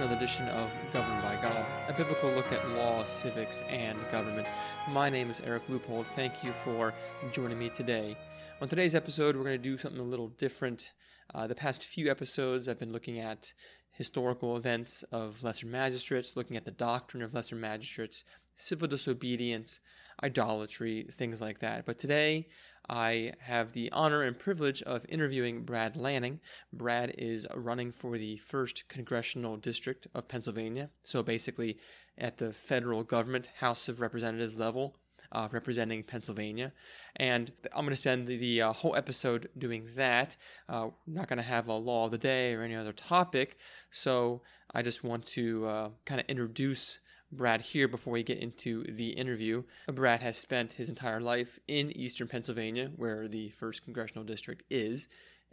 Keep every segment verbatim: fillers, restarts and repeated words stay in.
another edition of Governed by God, a biblical look at law, civics, and government. My name is Eric Leupold. Thank you for joining me today. On today's episode, we're going to do something a little different. Uh, the past few episodes, I've been looking at historical events of lesser magistrates, looking at the doctrine of lesser magistrates, civil disobedience, idolatry, things like that. But today, I have the honor and privilege of interviewing Brad Lanning. Brad is running for the first Congressional District of Pennsylvania, so basically at the federal government, House of Representatives level, uh, representing Pennsylvania. And I'm going to spend the, the uh, whole episode doing that. Uh, we're not going to have a law of the day or any other topic, so I just want to uh, kind of introduce Brad here before we get into the interview. Brad has spent his entire life in eastern Pennsylvania, where the first congressional district is,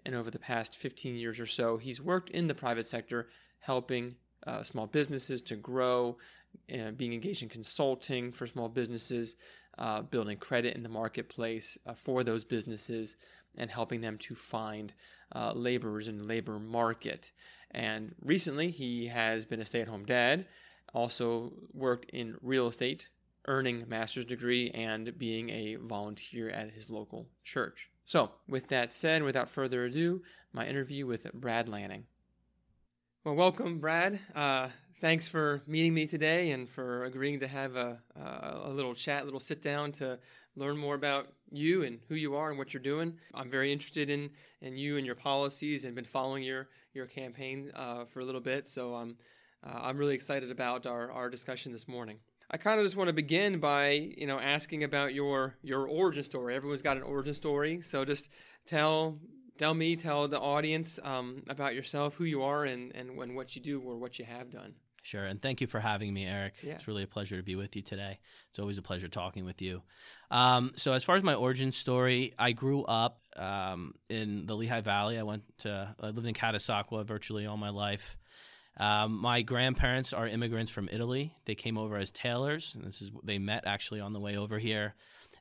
and over the past fifteen years or so, he's worked in the private sector, helping uh, small businesses to grow, uh, being engaged in consulting for small businesses, uh, building credit in the marketplace uh, for those businesses, and helping them to find uh, laborers in the labor market. And recently, he has been a stay-at-home dad, also worked in real estate, earning a master's degree, and being a volunteer at his local church. So, with that said, without further ado, my interview with Brad Lanning. Well, welcome, Brad. Uh, thanks for meeting me today and for agreeing to have a, a little chat, little sit-down to learn more about you and who you are and what you're doing. I'm very interested in, in you and your policies and been following your, your campaign uh, for a little bit, so I'm um, Uh, I'm really excited about our, our discussion this morning. I kind of just want to begin by, you know, asking about your your origin story. Everyone's got an origin story, so just tell tell me, tell the audience um, about yourself, who you are, and, and and what you do or what you have done. Sure, and thank you for having me, Eric. Yeah. It's really a pleasure to be with you today. It's always a pleasure talking with you. Um, so as far as my origin story, I grew up um, in the Lehigh Valley. I went to I lived in Catasauqua virtually all my life. Um, my grandparents are immigrants from Italy. They came over as tailors, and this is they met actually on the way over here,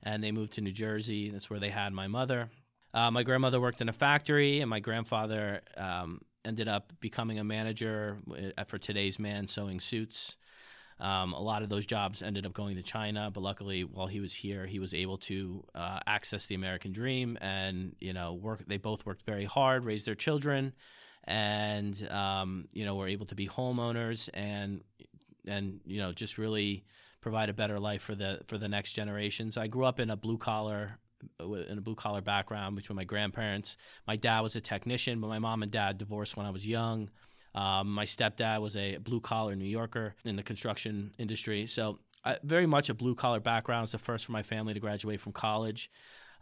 and they moved to New Jersey. That's where they had my mother. Uh, my grandmother worked in a factory, and my grandfather um, ended up becoming a manager for Today's Man, sewing suits. Um, a lot of those jobs ended up going to China, but luckily, while he was here, he was able to uh, access the American dream, and you know, work. They both worked very hard, raised their children. And, um, you know, we're able to be homeowners and, and, you know, just really provide a better life for the, for the next generation. So I grew up in a blue collar, in a blue collar background between my grandparents. My dad was a technician, but my mom and dad divorced when I was young. Um, my stepdad was a blue collar New Yorker in the construction industry. So I, very much a blue collar background. It's the first for my family to graduate from college.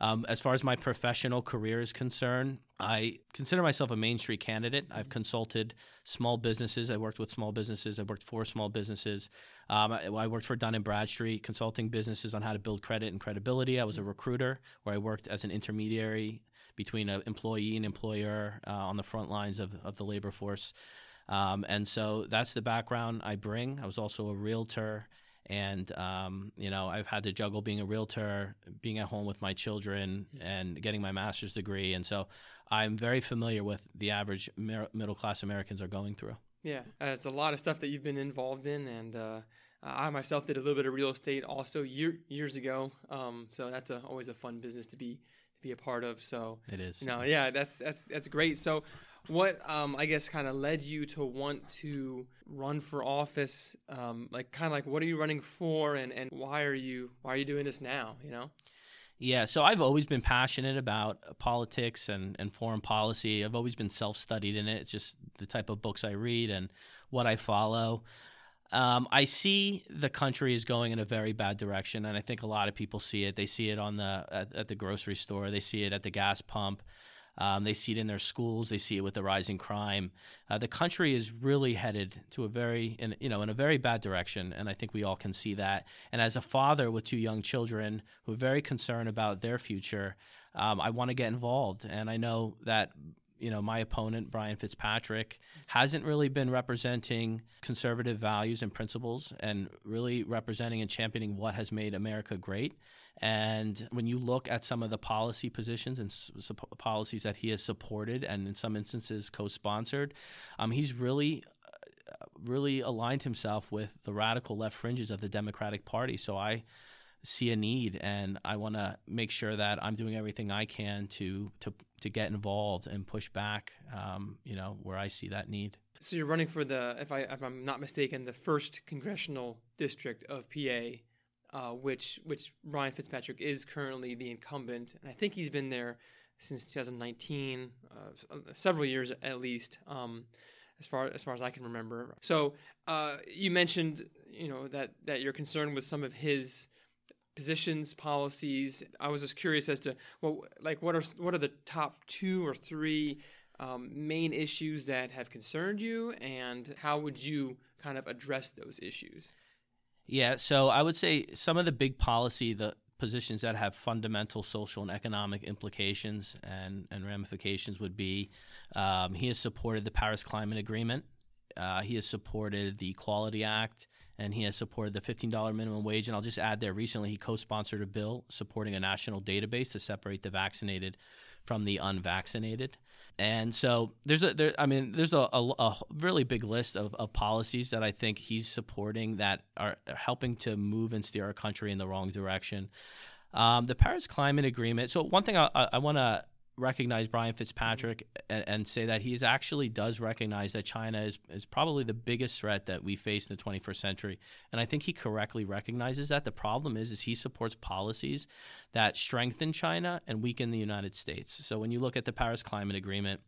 Um, as far as my professional career is concerned, I consider myself a Main Street candidate. I've consulted small businesses. I worked with small businesses. I worked for small businesses. Um, I, I worked for Dun and Bradstreet, consulting businesses on how to build credit and credibility. I was a recruiter where I worked as an intermediary between an employee and employer uh, on the front lines of, of the labor force. Um, and so that's the background I bring. I was also a realtor. And, um, you know, I've had to juggle being a realtor, being at home with my children, and getting my master's degree. And so I'm very familiar with the average mer- middle-class Americans are going through. Yeah, uh, it's a lot of stuff that you've been involved in. And uh, I myself did a little bit of real estate also year- years ago. Um, so that's a, always a fun business to be to be a part of. So it is. You know, yeah, that's that's that's great. So what, um, I guess, kind of led you to want to run for office? Um, like, kind of like, what are you running for, and, and why are you why are you doing this now? You know? Yeah. So I've always been passionate about politics and, and foreign policy. I've always been self-studied in it. It's just the type of books I read and what I follow. Um, I see the country is going in a very bad direction, and I think a lot of people see it. They see it on the at, at the grocery store. They see it at the gas pump. Um, they see it in their schools. They see it with the rising crime. Uh, the country is really headed to a very, in, you know, in a very bad direction, and I think we all can see that. And as a father with two young children who are very concerned about their future, um, I want to get involved. And I know that, you know, my opponent, Brian Fitzpatrick, hasn't really been representing conservative values and principles, and really representing and championing what has made America great. And when you look at some of the policy positions and su- policies that he has supported and in some instances co-sponsored, um, he's really really aligned himself with the radical left fringes of the Democratic Party. So I see a need, and I want to make sure that I'm doing everything I can to to to get involved and push back, um, you know, where I see that need. So you're running for the, if I if I'm not mistaken, the first congressional district of P A, uh, which which Brian Fitzpatrick is currently the incumbent, and I think he's been there since twenty nineteen, uh, several years at least, um, as far as far as I can remember. So uh, you mentioned, you know, that that you're concerned with some of his positions, policies. I was just curious as to, well, like, what are what are the top two or three um, main issues that have concerned you, and how would you kind of address those issues? Yeah, so I would say some of the big policy, the positions that have fundamental social and economic implications and, and ramifications would be, um, he has supported the Paris Climate Agreement. Uh, he has supported the Equality Act, and he has supported the fifteen dollars minimum wage. And I'll just add there, recently he co-sponsored a bill supporting a national database to separate the vaccinated from the unvaccinated. And so there's a, there, I mean, there's a, a, a really big list of, of policies that I think he's supporting that are, are helping to move and steer our country in the wrong direction. Um, the Paris Climate Agreement. So one thing I, I, I want to recognize Brian Fitzpatrick and, and say that he is actually does recognize that China is, is probably the biggest threat that we face in the twenty-first century. And I think he correctly recognizes that. The problem is, is he supports policies that strengthen China and weaken the United States. So when you look at the Paris Climate Agreement,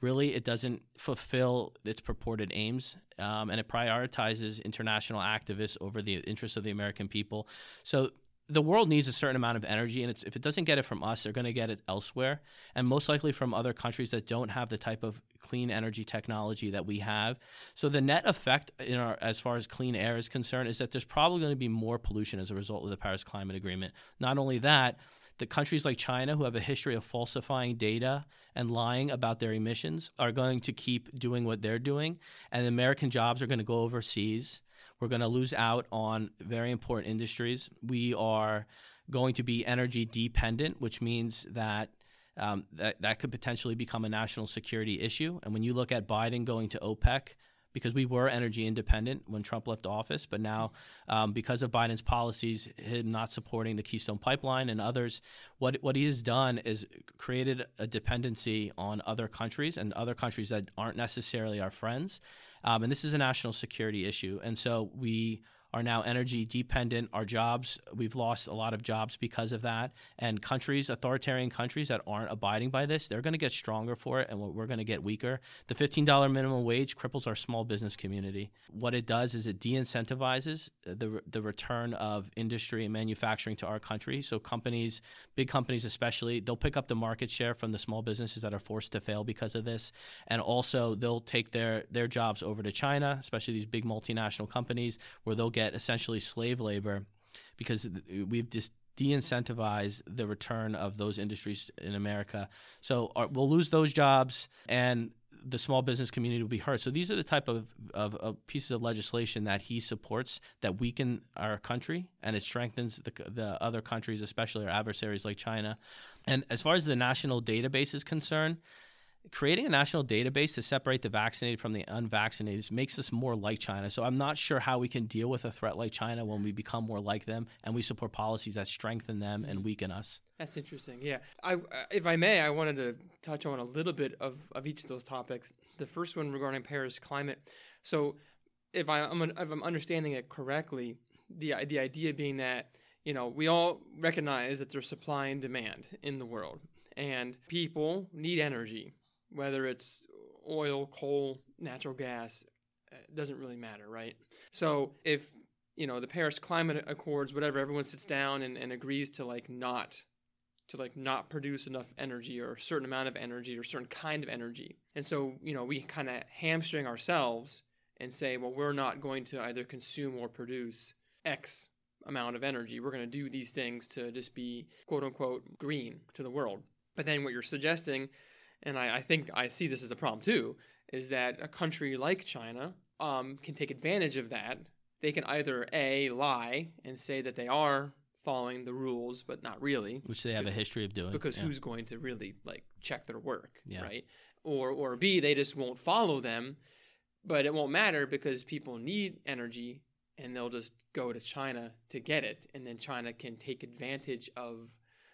really it doesn't fulfill its purported aims, um, and it prioritizes international activists over the interests of the American people. So the world needs a certain amount of energy, and it's, if it doesn't get it from us, they're going to get it elsewhere, and most likely from other countries that don't have the type of clean energy technology that we have. So the net effect, in our, as far as clean air is concerned, is that there's probably going to be more pollution as a result of the Paris Climate Agreement. Not only that, the countries like China, who have a history of falsifying data and lying about their emissions, are going to keep doing what they're doing, and American jobs are going to go overseas. We're going to lose out on very important industries. We are going to be energy dependent, which means that um, that, that could potentially become a national security issue. And when you look at Biden going to OPEC, because we were energy independent when Trump left office, but now um, because of Biden's policies, him not supporting the Keystone Pipeline and others, what what he has done is created a dependency on other countries and other countries that aren't necessarily our friends. Um, and this is a national security issue. And so we are now energy dependent. Our jobs, we've lost a lot of jobs because of that. And countries, authoritarian countries that aren't abiding by this, they're going to get stronger for it, and we're going to get weaker. The fifteen dollars minimum wage cripples our small business community. What it does is it de-incentivizes the, the return of industry and manufacturing to our country. So companies, big companies especially, they'll pick up the market share from the small businesses that are forced to fail because of this. And also they'll take their, their jobs over to China, especially these big multinational companies, where they'll get get essentially slave labor, because we've just de-incentivized the return of those industries in America. So our, we'll lose those jobs, and the small business community will be hurt. So these are the type of, of, of pieces of legislation that he supports that weaken our country, and it strengthens the, the other countries, especially our adversaries like China. And as far as the national database is concerned, creating a national database to separate the vaccinated from the unvaccinated makes us more like China. So I'm not sure how we can deal with a threat like China when we become more like them and we support policies that strengthen them and weaken us. That's interesting. Yeah. I, if I may, I wanted to touch on a little bit of, of each of those topics. The first one regarding Paris climate. So if, I, I'm, if I'm understanding it correctly, the the idea being that, you know, we all recognize that there's supply and demand in the world, and people need energy. Whether it's oil, coal, natural gas, it doesn't really matter, right? So if, you know, the Paris Climate Accords, whatever, everyone sits down and, and agrees to like not to like not produce enough energy or a certain amount of energy or a certain kind of energy. And so, you know, we kind of hamstring ourselves and say, well, we're not going to either consume or produce X amount of energy. We're going to do these things to just be, quote unquote, green to the world. But then what you're suggesting, and I, I think I see this as a problem too, is that a country like China um, can take advantage of that. They can either A, lie and say that they are following the rules, but not really. Which they have because, a history of doing. Because yeah. Who's going to really like check their work, yeah. Right? Or, or B, they just won't follow them But it won't matter because people need energy and they'll just go to China to get it. And then China can take advantage of,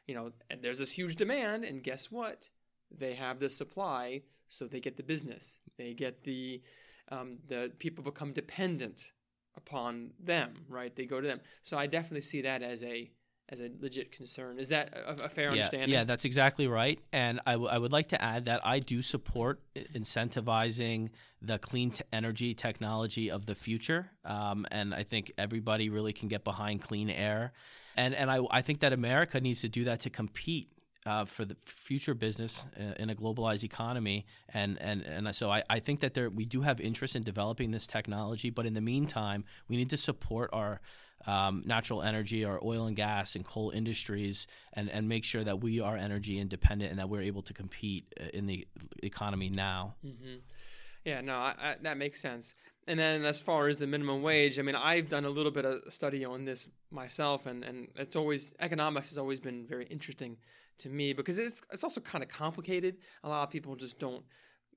you know, there's this huge demand. And guess what? They have the supply, so they get the business. They get the, um, the people become dependent upon them, right? They go to them. So I definitely see that as a as a legit concern. Is that a, a fair yeah, understanding? Yeah, that's exactly right. And I, w- I would like to add that I do support incentivizing the clean t- energy technology of the future. Um, and I think everybody really can get behind clean air. And and I, I think that America needs to do that to compete Uh, for the future business uh, in a globalized economy. And and, and so I, I think that there we do have interest in developing this technology, but in the meantime, we need to support our um, natural energy, our oil and gas and coal industries, and, and make sure that we are energy independent and that we're able to compete in the economy now. Mm-hmm. Yeah, no, I, I, that makes sense. And then as far as the minimum wage, I mean, I've done a little bit of study on this myself, and, and it's always, economics has always been very interesting to me because it's it's also kind of complicated. A lot of people just don't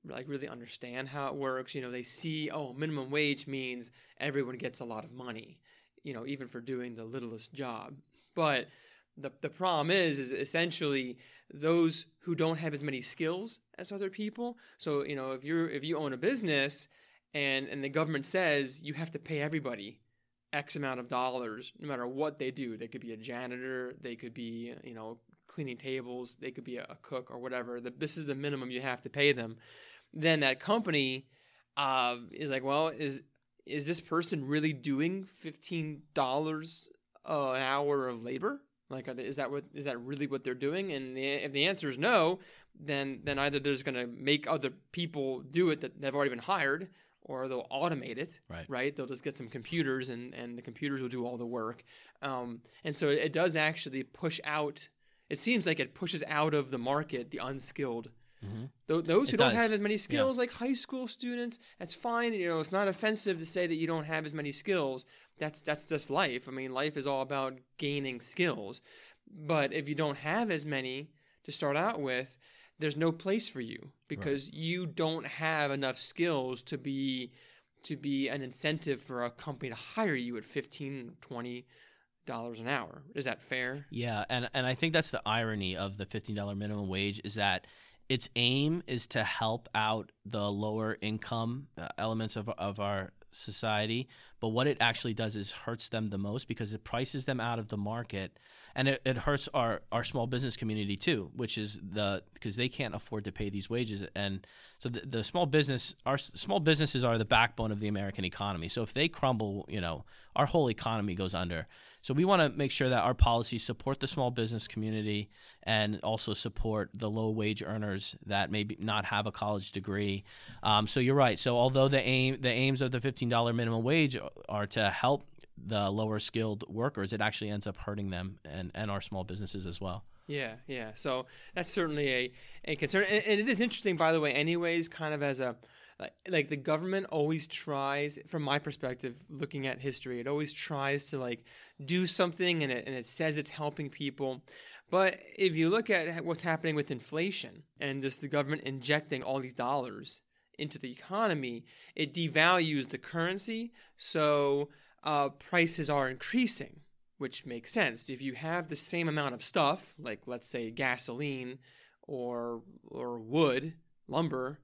like really understand how it works. You know, they see, oh, minimum wage means everyone gets a lot of money, you know, even for doing the littlest job. But the the problem is, is essentially those who don't have as many skills as other people. So, you know, if you're if you own a business and and the government says you have to pay everybody X amount of dollars, no matter what they do, they could be a janitor, they could be, you know, cleaning tables, they could be a cook or whatever. The, this is the minimum you have to pay them. Then that company uh, is like, well, is is this person really doing fifteen dollars uh, an hour of labor? Like, are they, is that what is that really what they're doing? And the, if the answer is no, then then either they're just going to make other people do it that they've already been hired, or they'll automate it, right? right? They'll just get some computers, and, and the computers will do all the work. Um, and so it does actually push out. It seems like it pushes out of the market the unskilled. Mm-hmm. Th- those who it don't does. have as many skills, yeah. like high school students, that's fine. You know, it's not offensive to say that you don't have as many skills. That's that's just life. I mean, life is all about gaining skills. But if you don't have as many to start out with, there's no place for you because right. you don't have enough skills to be to be an incentive for a company to hire you at fifteen, twenty dollars an hour. Is that fair? Yeah, and and I think that's the irony of the fifteen dollars minimum wage is that its aim is to help out the lower income uh, elements of of our society, but what it actually does is hurts them the most because it prices them out of the market, and it, it hurts our our small business community too, which is the because they can't afford to pay these wages. And so the, the small business our small businesses are the backbone of the American economy. So if they crumble, you know, our whole economy goes under. So we want to make sure that our policies support the small business community and also support the low wage earners that maybe not have a college degree. Um, so you're right. So although the aim the aims of the fifteen dollars minimum wage are to help the lower skilled workers, it actually ends up hurting them and, and our small businesses as well. Yeah, yeah. So that's certainly a, a concern. And, and it is interesting, by the way, anyways, kind of as a, like, like the government always tries, from my perspective, looking at history, it always tries to like do something and it, and it says it's helping people. But if you look at what's happening with inflation and just the government injecting all these dollars into the economy, it devalues the currency, so uh, prices are increasing, which makes sense. If you have the same amount of stuff, like let's say gasoline or or wood, lumber,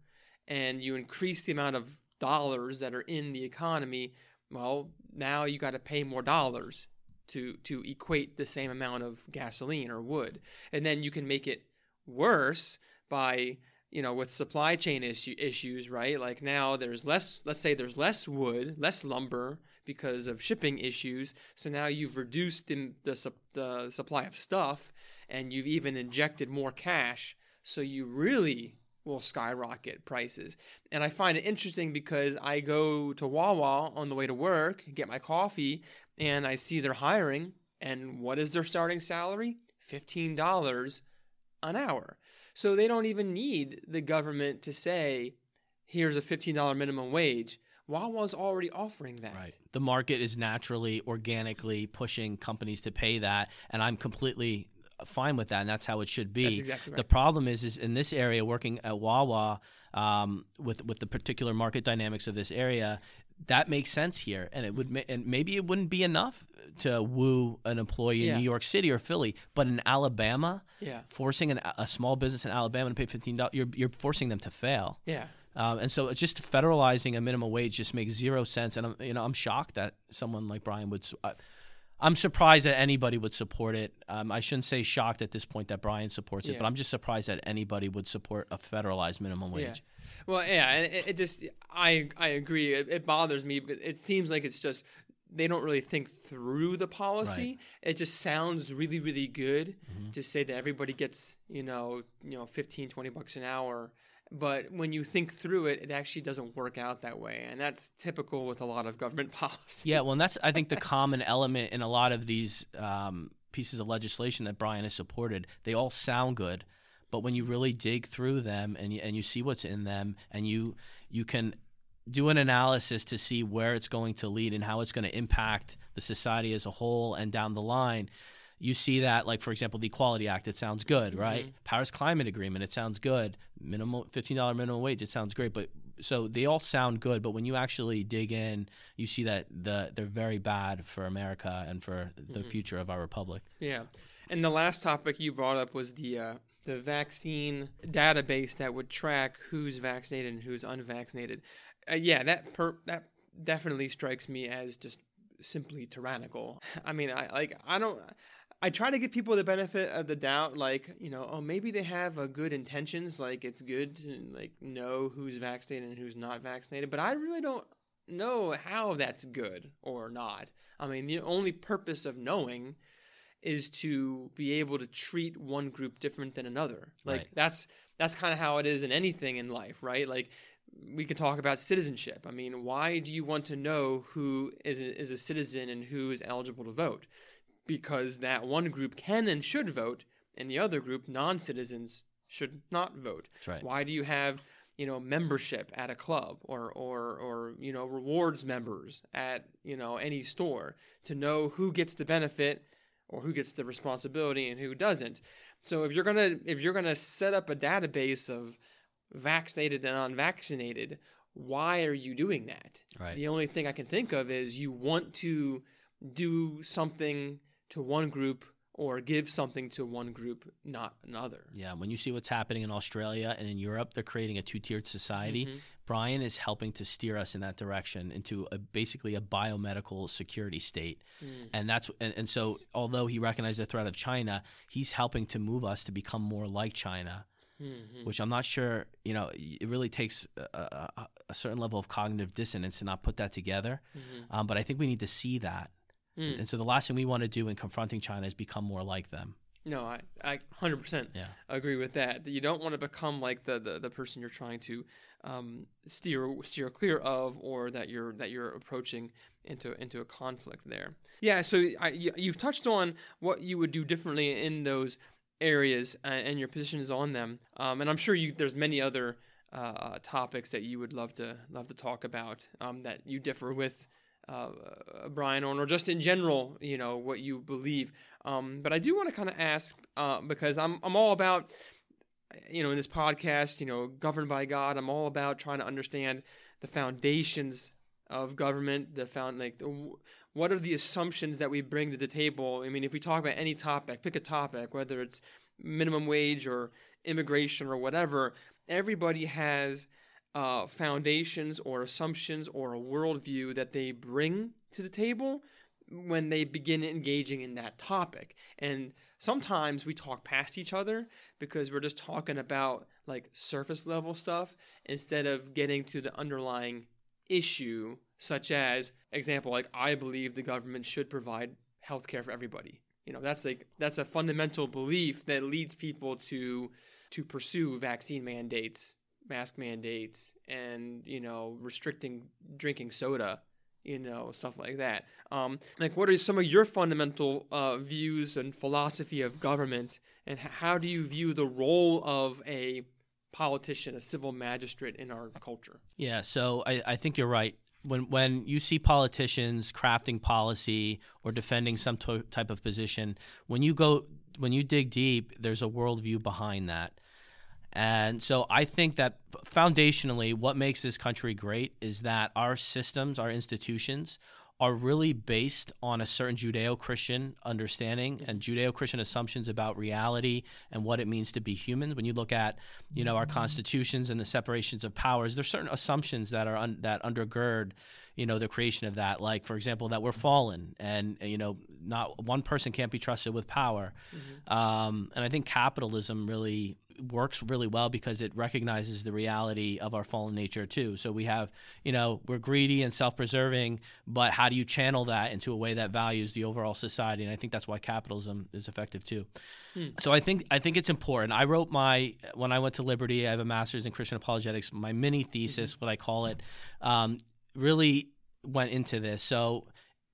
and you increase the amount of dollars that are in the economy, well, now you got to pay more dollars to to equate the same amount of gasoline or wood. And then you can make it worse by, you know, with supply chain issue, issues, right? Like now there's less, let's say there's less wood, less lumber because of shipping issues. So now you've reduced the, the, the supply of stuff and you've even injected more cash. So you really will skyrocket prices. And I find it interesting because I go to Wawa on the way to work, get my coffee, and I see they're hiring. And what is their starting salary? fifteen dollars an hour. So they don't even need the government to say, here's a fifteen dollars minimum wage. Wawa's already offering that. Right. The market is naturally, organically pushing companies to pay that. And I'm completely fine with that, and that's how it should be. That's exactly right. The problem is, is in this area, working at Wawa um, with with the particular market dynamics of this area, that makes sense here, and it would, ma- and maybe it wouldn't be enough to woo an employee yeah. in New York City or Philly, but in Alabama, yeah. forcing an, a small business in Alabama to pay fifteen dollars, you're you're forcing them to fail. Yeah. Um, and so just federalizing a minimum wage just makes zero sense, and I'm, you know, I'm shocked that someone like Brian would. Uh, I'm surprised that anybody would support it. Um, I shouldn't say shocked at this point that Brian supports yeah. it, but I'm just surprised that anybody would support a federalized minimum wage. Yeah. Well, yeah, it, it just I I agree. It, it bothers me because it seems like it's just they don't really think through the policy. Right. It just sounds really really good mm-hmm. to say that everybody gets you know you know fifteen, twenty bucks an hour. But when you think through it, it actually doesn't work out that way. And that's typical with a lot of government policy. Yeah, well, and that's, I think, the common element in a lot of these um, pieces of legislation that Brian has supported. They all sound good, but when you really dig through them and you, and you see what's in them and you you can do an analysis to see where it's going to lead and how it's going to impact the society as a whole and down the line, you see that, like, for example, the Equality Act, it sounds good, right? Mm-hmm. Paris Climate Agreement, it sounds good. Minimum fifteen dollars minimum wage, it sounds great. But so they all sound good, but when you actually dig in, you see that the they're very bad for America and for the mm-hmm. future of our republic. Yeah. And the last topic you brought up was the uh, the vaccine database that would track who's vaccinated and who's unvaccinated. Uh, yeah, that per- that definitely strikes me as just simply tyrannical. I mean, I like I don't... I try to give people the benefit of the doubt, like, you know, oh, maybe they have a good intentions, like it's good to like know who's vaccinated and who's not vaccinated, but I really don't know how that's good or not. I mean, the only purpose of knowing is to be able to treat one group different than another. Like right. that's that's kind of how it is in anything in life, right? Like we could talk about citizenship. I mean, why do you want to know who is a, is a citizen and who is eligible to vote? Because that one group can and should vote, and the other group, non-citizens, should not vote. That's right. Why do you have, you know, membership at a club or, or, or you know, rewards members at, you know, any store to know who gets the benefit or who gets the responsibility and who doesn't? So if you're gonna if you're gonna set up a database of vaccinated and unvaccinated, why are you doing that? Right. The only thing I can think of is you want to do something to one group or give something to one group, not another. Yeah, when you see what's happening in Australia and in Europe, they're creating a two-tiered society. Mm-hmm. Brian is helping to steer us in that direction into a, basically a biomedical security state. Mm. And that's and, and so although he recognized the threat of China, he's helping to move us to become more like China. Mm-hmm. Which I'm not sure, you know, it really takes a, a, a certain level of cognitive dissonance to not put that together. Mm-hmm. Um, but I think we need to see that. Mm. And so the last thing we want to do in confronting China is become more like them. No, I, I one hundred percent yeah. agree with that. You don't want to become like the, the, the person you're trying to um, steer steer clear of, or that you're that you're approaching into into a conflict there. Yeah. So I, you, you've touched on what you would do differently in those areas and, and your positions on them, um, and I'm sure you, there's many other uh, topics that you would love to love to talk about um, that you differ with. Uh, uh, Brian on, or just in general, you know, what you believe. Um, but I do want to kind of ask, uh, because I'm I'm all about, you know, in this podcast, you know, governed by God, I'm all about trying to understand the foundations of government, the found like, the, what are the assumptions that we bring to the table? I mean, if we talk about any topic, pick a topic, whether it's minimum wage or immigration or whatever, everybody has Uh, foundations or assumptions or a worldview that they bring to the table when they begin engaging in that topic. And sometimes we talk past each other because we're just talking about like surface level stuff instead of getting to the underlying issue, such as, example, like I believe the government should provide healthcare for everybody. You know, that's like that's a fundamental belief that leads people to to pursue vaccine mandates, mask mandates, and, you know, restricting drinking soda, you know, stuff like that. Um, like, what are some of your fundamental uh, views and philosophy of government, and how do you view the role of a politician, a civil magistrate in our culture? Yeah, so I, I think you're right. when when you see politicians crafting policy or defending some t- type of position, when you go when you dig deep, there's a worldview behind that. And so I think that foundationally, what makes this country great is that our systems, our institutions, are really based on a certain Judeo-Christian understanding and Judeo-Christian assumptions about reality and what it means to be human. When you look at, you know, our constitutions and the separations of powers, there's certain assumptions that are un- that undergird, you know, the creation of that. Like, for example, that we're fallen and, you know, not one person can't be trusted with power. Mm-hmm. Um, and I think capitalism really works really well because it recognizes the reality of our fallen nature too. So we have, you know, we're greedy and self-preserving, but how do you channel that into a way that values the overall society? And I think that's why capitalism is effective too. Hmm. So I think I think it's important. I wrote my, when I went to Liberty, I have a master's in Christian apologetics, my mini thesis, mm-hmm. what I call it, um, really went into this. So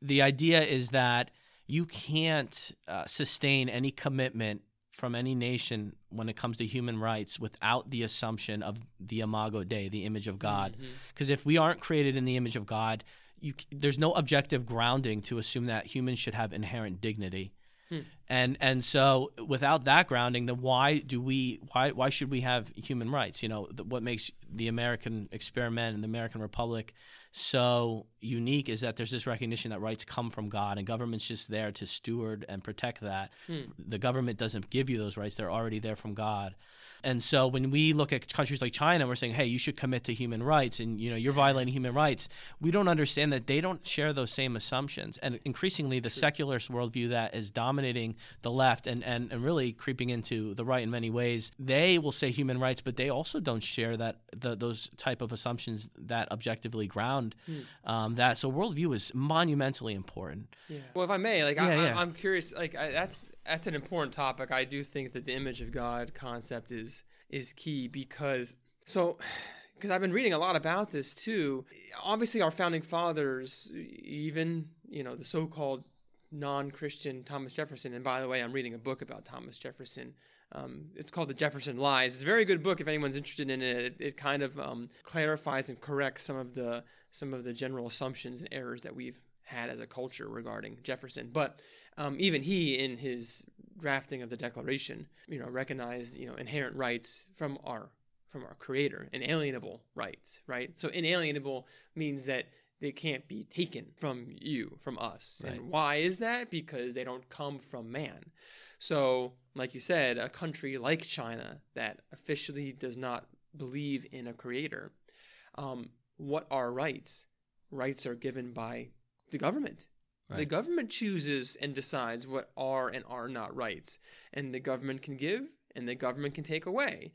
the idea is that you can't uh, sustain any commitment from any nation when it comes to human rights without the assumption of the imago Dei, the image of God. Because mm-hmm. if we aren't created in the image of God, you, there's no objective grounding to assume that humans should have inherent dignity. Hmm. And and so without that grounding, then why do we why why should we have human rights? You know, the, what makes the American experiment and the American Republic so unique is that there's this recognition that rights come from God, and government's just there to steward and protect that. Hmm. The government doesn't give you those rights; they're already there from God. And so when we look at countries like China, we're saying, "Hey, you should commit to human rights," and you know, you're violating human rights. We don't understand that they don't share those same assumptions, and increasingly the sure. secularist worldview that is dominating the left and, and, and really creeping into the right in many ways, they will say human rights, but they also don't share that the, those type of assumptions that objectively ground mm. um, that. So worldview is monumentally important. Yeah. Well, if I may, like yeah, I, yeah. I, I'm curious, like I, that's that's an important topic. I do think that the image of God concept is is key because so. Because I've been reading a lot about this too. Obviously, our founding fathers, even you know the so-called non-Christian Thomas Jefferson, and by the way, I'm reading a book about Thomas Jefferson. Um, it's called The Jefferson Lies. It's a very good book if anyone's interested in it. It, it kind of um, clarifies and corrects some of the some of the general assumptions and errors that we've had as a culture regarding Jefferson. But um, even he, in his drafting of the Declaration, you know, recognized you know inherent rights from our from our Creator, inalienable rights, right? So inalienable means that they can't be taken from you, from us. Right. And why is that? Because they don't come from man. So, like you said, a country like China that officially does not believe in a creator, um, what are rights? Rights are given by the government. Right. The government chooses and decides what are and are not rights. And the government can give and the government can take away.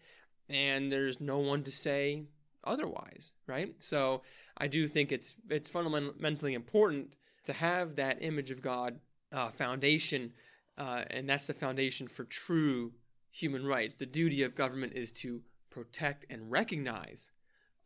And there's no one to say otherwise, right? So I do think it's it's fundamentally important to have that image of God uh, foundation, uh, and that's the foundation for true human rights. The duty of government is to protect and recognize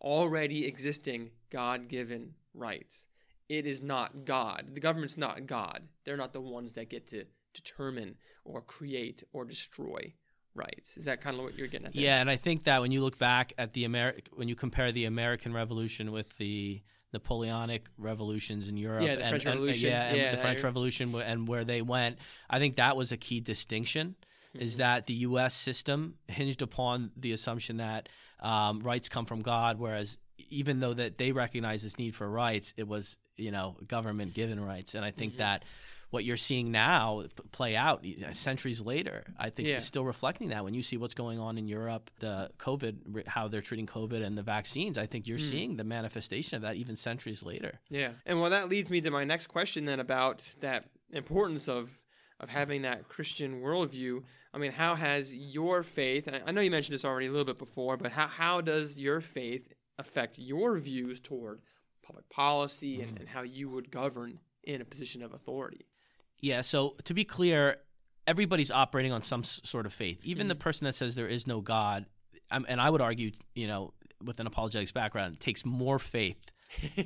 already existing God-given rights. It is not God. The government's not God. They're not the ones that get to determine or create or destroy rights. Is that kind of what you're getting at there? Yeah, and I think that when you look back at the Ameri- when you compare the American Revolution with the Napoleonic revolutions in Europe, yeah, the and, French and, Revolution, yeah, and yeah, the French Revolution and where they went, I think that was a key distinction. Mm-hmm. Is that the U S system hinged upon the assumption that um, rights come from God, whereas even though that they recognize this need for rights, it was you know government given rights, and I think mm-hmm. that. What you're seeing now play out centuries later, I think yeah. is still reflecting that. When you see what's going on in Europe, the COVID, how they're treating COVID and the vaccines, I think you're mm. seeing the manifestation of that even centuries later. Yeah. And well, that leads me to my next question then about that importance of of having that Christian worldview. I mean, how has your faith, and I know you mentioned this already a little bit before, but how, how does your faith affect your views toward public policy mm. and, and how you would govern in a position of authority? Yeah, so to be clear, everybody's operating on some s- sort of faith. Even mm-hmm. the person that says there is no God, I'm, and I would argue, you know, with an apologetics background, it takes more faith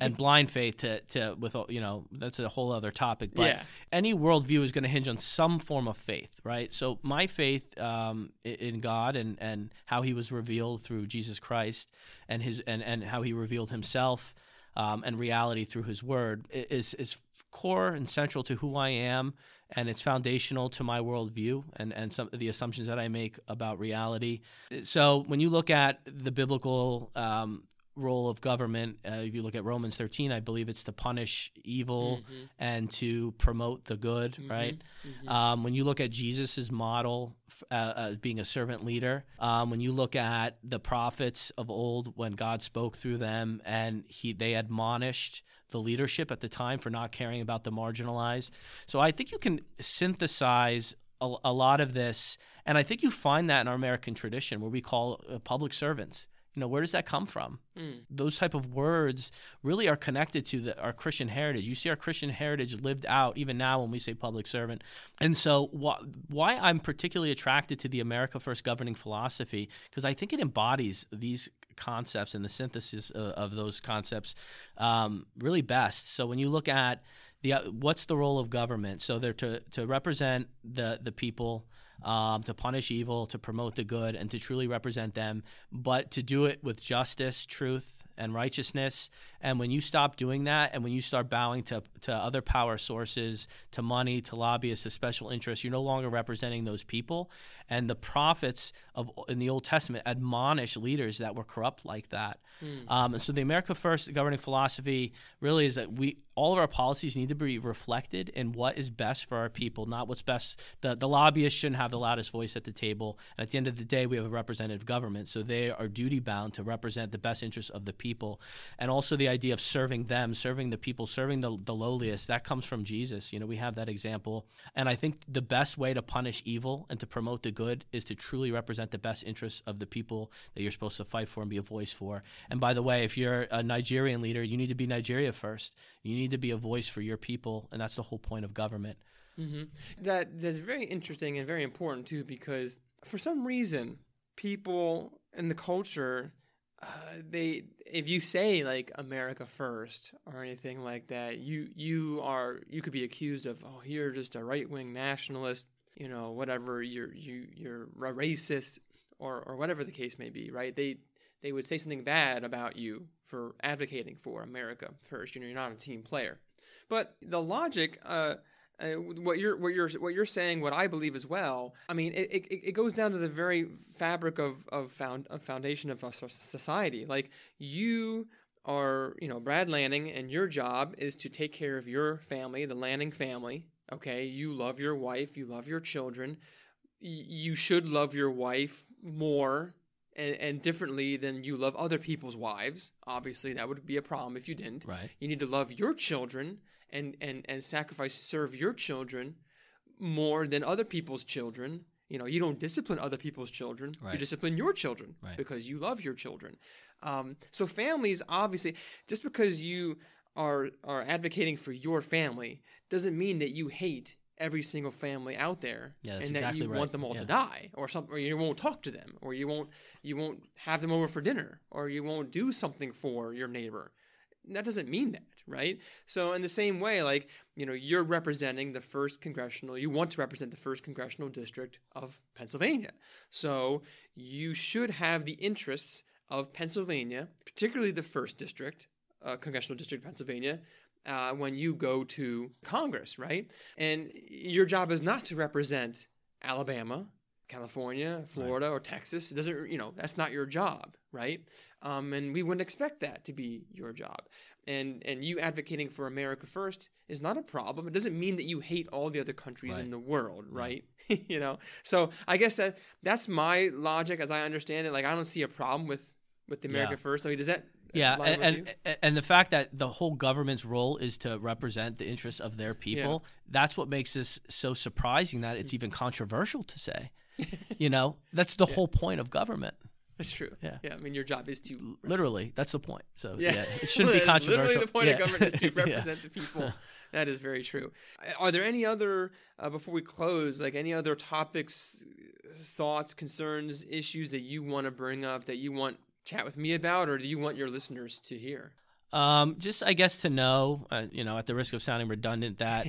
and blind faith to, to with you know, that's a whole other topic. But yeah. any worldview is going to hinge on some form of faith, right? So my faith um, in God and, and how he was revealed through Jesus Christ and his and, and how he revealed himself um, and reality through his word is is core and central to who I am, and it's foundational to my worldview and, and some of the assumptions that I make about reality. So when you look at the biblical um, role of government, uh, if you look at Romans thirteen, I believe it's to punish evil mm-hmm. and to promote the good, mm-hmm. right? Mm-hmm. Um, when you look at Jesus's model, Uh, uh, being a servant leader. Um, when you look at the prophets of old, when God spoke through them and he they admonished the leadership at the time for not caring about the marginalized. So I think you can synthesize a, a lot of this, and I think you find that in our American tradition where we call uh, public servants. You know, where does that come from? Mm. Those type of words really are connected to the, our Christian heritage. You see our Christian heritage lived out even now when we say public servant. And so wh- why I'm particularly attracted to the America First governing philosophy, because I think it embodies these concepts and the synthesis of, of those concepts um, really best. So when you look at the uh, what's the role of government? So they're to, to represent the, the people, Um, to punish evil, to promote the good, and to truly represent them, but to do it with justice, truth, and righteousness. And when you stop doing that, and when you start bowing to, to other power sources, to money, to lobbyists, to special interests, you're no longer representing those people. And the prophets of in the Old Testament admonish leaders that were corrupt like that. Mm. Um, and so the America First governing philosophy really is that we all of our policies need to be reflected in what is best for our people, not what's best. The, the lobbyists shouldn't have the loudest voice at the table. And at the end of the day, we have a representative government, so they are duty-bound to represent the best interests of the people. And also the idea of serving them, serving the people, serving the, the lowliest, that comes from Jesus. You know, we have that example. And I think the best way to punish evil and to promote the good is to truly represent the best interests of the people that you're supposed to fight for and be a voice for. And by the way, if you're a Nigerian leader, you need to be Nigeria first. You need to be a voice for your people, and that's the whole point of government. Mm-hmm. That that's very interesting and very important too, because for some reason, people in the culture, uh, they if you say like America first or anything like that, you you are you could be accused of oh you're just a right wing nationalist, you know whatever you're you you're a racist or or whatever the case may be, right? They they would say something bad about you for advocating for America first. You know, you're not a team player, but the logic. Uh, Uh, what you're what you're what you're saying, what I believe as well. I mean, it it, it goes down to the very fabric of of found of foundation of our society. Like you are, you know, Brad Lanning, and your job is to take care of your family, the Lanning family. Okay, you love your wife, you love your children. Y- you should love your wife more and, and differently than you love other people's wives. Obviously, that would be a problem if you didn't. Right. You need to love your children. And, and and sacrifice, serve your children more than other people's children. You know, you don't discipline other people's children. Right. You discipline your children right. because you love your children. Um, so families, obviously, just because you are are advocating for your family doesn't mean that you hate every single family out there, yeah, and that exactly you right. want them all yeah. to die, or something, or you won't talk to them, or you won't you won't have them over for dinner, or you won't do something for your neighbor. That doesn't mean that, right? So in the same way, like, you know, you're representing the first congressional, you want to represent the first congressional district of Pennsylvania. So you should have the interests of Pennsylvania, particularly the first district, uh, congressional district of Pennsylvania, uh, when you go to Congress, right? And your job is not to represent Alabama, California, Florida, right. or Texas. It doesn't, you know, that's not your job, right? Um, and we wouldn't expect that to be your job. And and you advocating for America first is not a problem. It doesn't mean that you hate all the other countries right. in the world, right? right. You know, so I guess that that's my logic as I understand it. Like, I don't see a problem with, with the America yeah. first. I mean, does that? Yeah, and, and and the fact that the whole government's role is to represent the interests of their people, yeah. that's what makes this so surprising that it's even controversial to say. You know, that's the yeah. whole point of government. That's true. Yeah. yeah. I mean, your job is to... Literally, that's the point. So, yeah, yeah it shouldn't well, be controversial. Literally, the point yeah. of government is to represent yeah. the people. That is very true. Are there any other, uh, before we close, like any other topics, thoughts, concerns, issues that you want to bring up, that you want chat with me about, or do you want your listeners to hear? Um, just, I guess, to know, uh, you know, at the risk of sounding redundant, that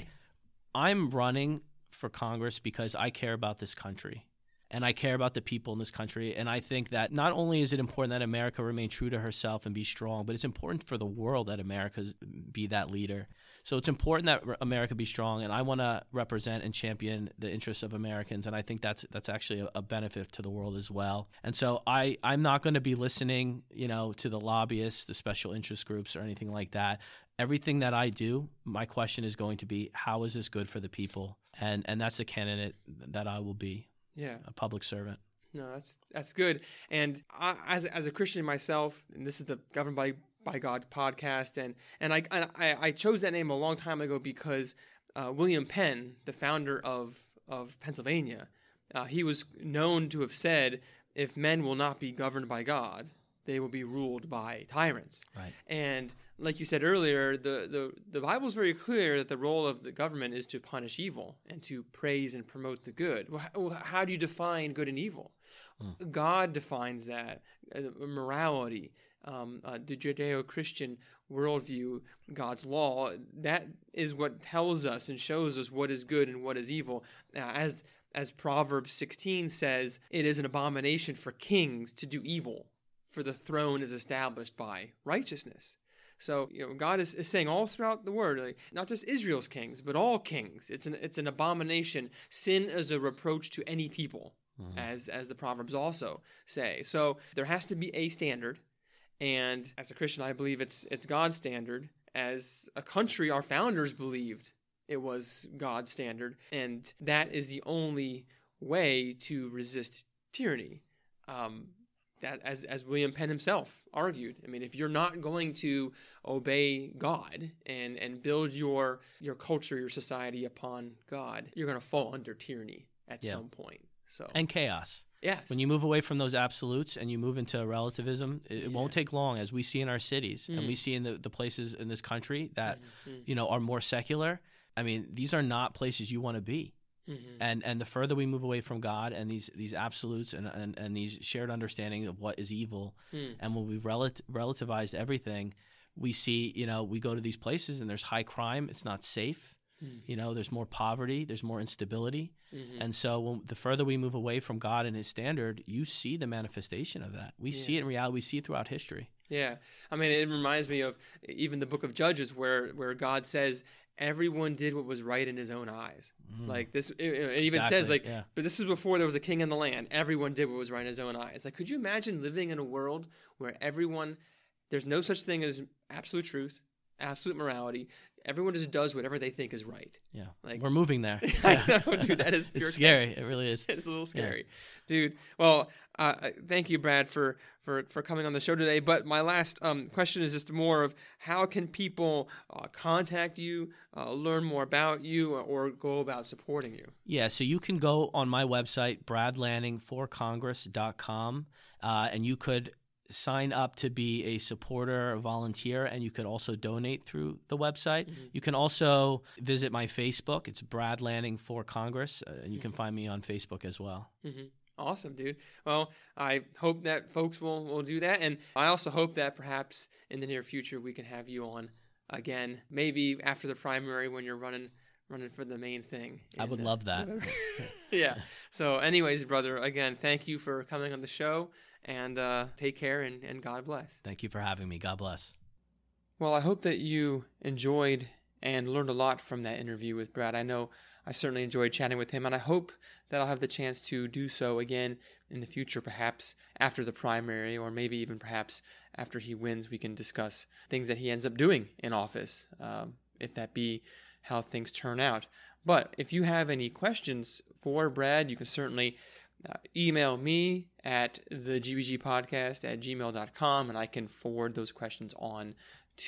I'm running for Congress because I care about this country. and I care about the people in this country. And I think that not only is it important that America remain true to herself and be strong, but it's important for the world that America be that leader. So it's important that America be strong, and I want to represent and champion the interests of Americans, and I think that's that's actually a, a benefit to the world as well. And so I, I'm not going to be listening, you know, to the lobbyists, the special interest groups, or anything like that. Everything that I do, my question is going to be, how is this good for the people? And and that's the candidate that I will be. Yeah, a public servant. No, that's that's good. And I, as as a Christian myself, and this is the Governed by, by God podcast, and and I, and I I chose that name a long time ago because uh, William Penn, the founder of of Pennsylvania, uh, he was known to have said, "If men will not be governed by God, they will be ruled by tyrants." Right. And like you said earlier, the, the, the Bible is very clear that the role of the government is to punish evil and to praise and promote the good. Well, how do you define good and evil? Mm. God defines that. Uh, morality, um, uh, the Judeo-Christian worldview, God's law, that is what tells us and shows us what is good and what is evil. Uh, as, as Proverbs sixteen says, it is an abomination for kings to do evil, for the throne is established by righteousness. So, you know, God is, is saying all throughout the word, like, not just Israel's kings, but all kings. It's an it's an abomination. Sin is a reproach to any people, mm-hmm. as as the Proverbs also say. So there has to be a standard, and as a Christian, I believe it's it's God's standard. As a country, our founders believed it was God's standard, and that is the only way to resist tyranny. Um, That, as as William Penn himself argued, I mean, if you're not going to obey God and, and build your your culture, your society upon God, you're going to fall under tyranny at yeah. some point. So and chaos. Yes. When you move away from those absolutes and you move into relativism, it, it yeah. won't take long, as we see in our cities mm. and we see in the, the places in this country that mm-hmm. you know are more secular. I mean, these are not places you want to be. Mm-hmm. And and the further we move away from God and these these absolutes and, and, and these shared understanding of what is evil, mm. and when we've rel- relativized everything, we see, you know, we go to these places and there's high crime, it's not safe, mm. you know, there's more poverty, there's more instability. Mm-hmm. And so when, the further we move away from God and his standard, you see the manifestation of that. We yeah. see it in reality, we see it throughout history. Yeah. I mean, it reminds me of even the book of Judges where, where God says, everyone did what was right in his own eyes. Mm. Like this, it, it even exactly, says like, yeah. but this is before there was a king in the land. Everyone did what was right in his own eyes. Like, could you imagine living in a world where everyone, there's no such thing as absolute truth, absolute morality. Everyone just does whatever they think is right. Yeah. Like, we're moving there. Yeah. I know, dude, that is pure it's scary. Chaos. It really is. It's a little scary. Yeah. Dude. Well, uh, thank you, Brad, for, for, for coming on the show today. But my last um, question is just more of how can people uh, contact you, uh, learn more about you, or go about supporting you? Yeah. So you can go on my website, brad lanning for congress dot com, uh, and you could sign up to be a supporter, a volunteer, and you could also donate through the website. Mm-hmm. You can also visit my Facebook. It's Brad Lanning for Congress, uh, and you mm-hmm. can find me on Facebook as well. Mm-hmm. Awesome, dude. Well, I hope that folks will, will do that, and I also hope that perhaps in the near future we can have you on again, maybe after the primary when you're running running for the main thing. And, I would uh, love that. Yeah. So anyways, brother, again, thank you for coming on the show. And uh, take care and, and God bless. Thank you for having me. God bless. Well, I hope that you enjoyed and learned a lot from that interview with Brad. I know I certainly enjoyed chatting with him, and I hope that I'll have the chance to do so again in the future, perhaps after the primary, or maybe even perhaps after he wins, we can discuss things that he ends up doing in office, um, if that be how things turn out. But if you have any questions for Brad, you can certainly Uh, email me at the g b g podcast at gmail dot com, and I can forward those questions on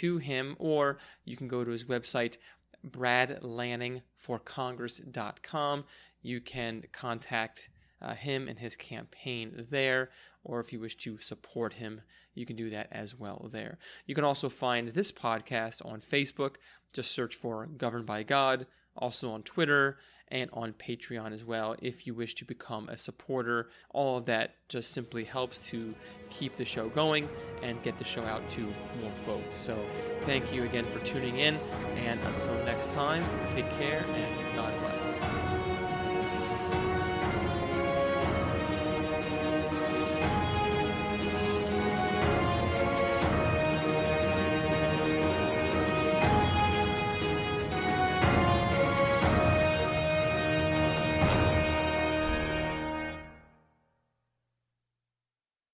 to him, or you can go to his website, brad lanning for congress dot com. You can contact uh, him and his campaign there, or if you wish to support him, you can do that as well there. You can also find this podcast on Facebook. Just search for Governed by God, also on Twitter, and on Patreon as well, if you wish to become a supporter. All of that just simply helps to keep the show going and get the show out to more folks. So thank you again for tuning in, and until next time, take care and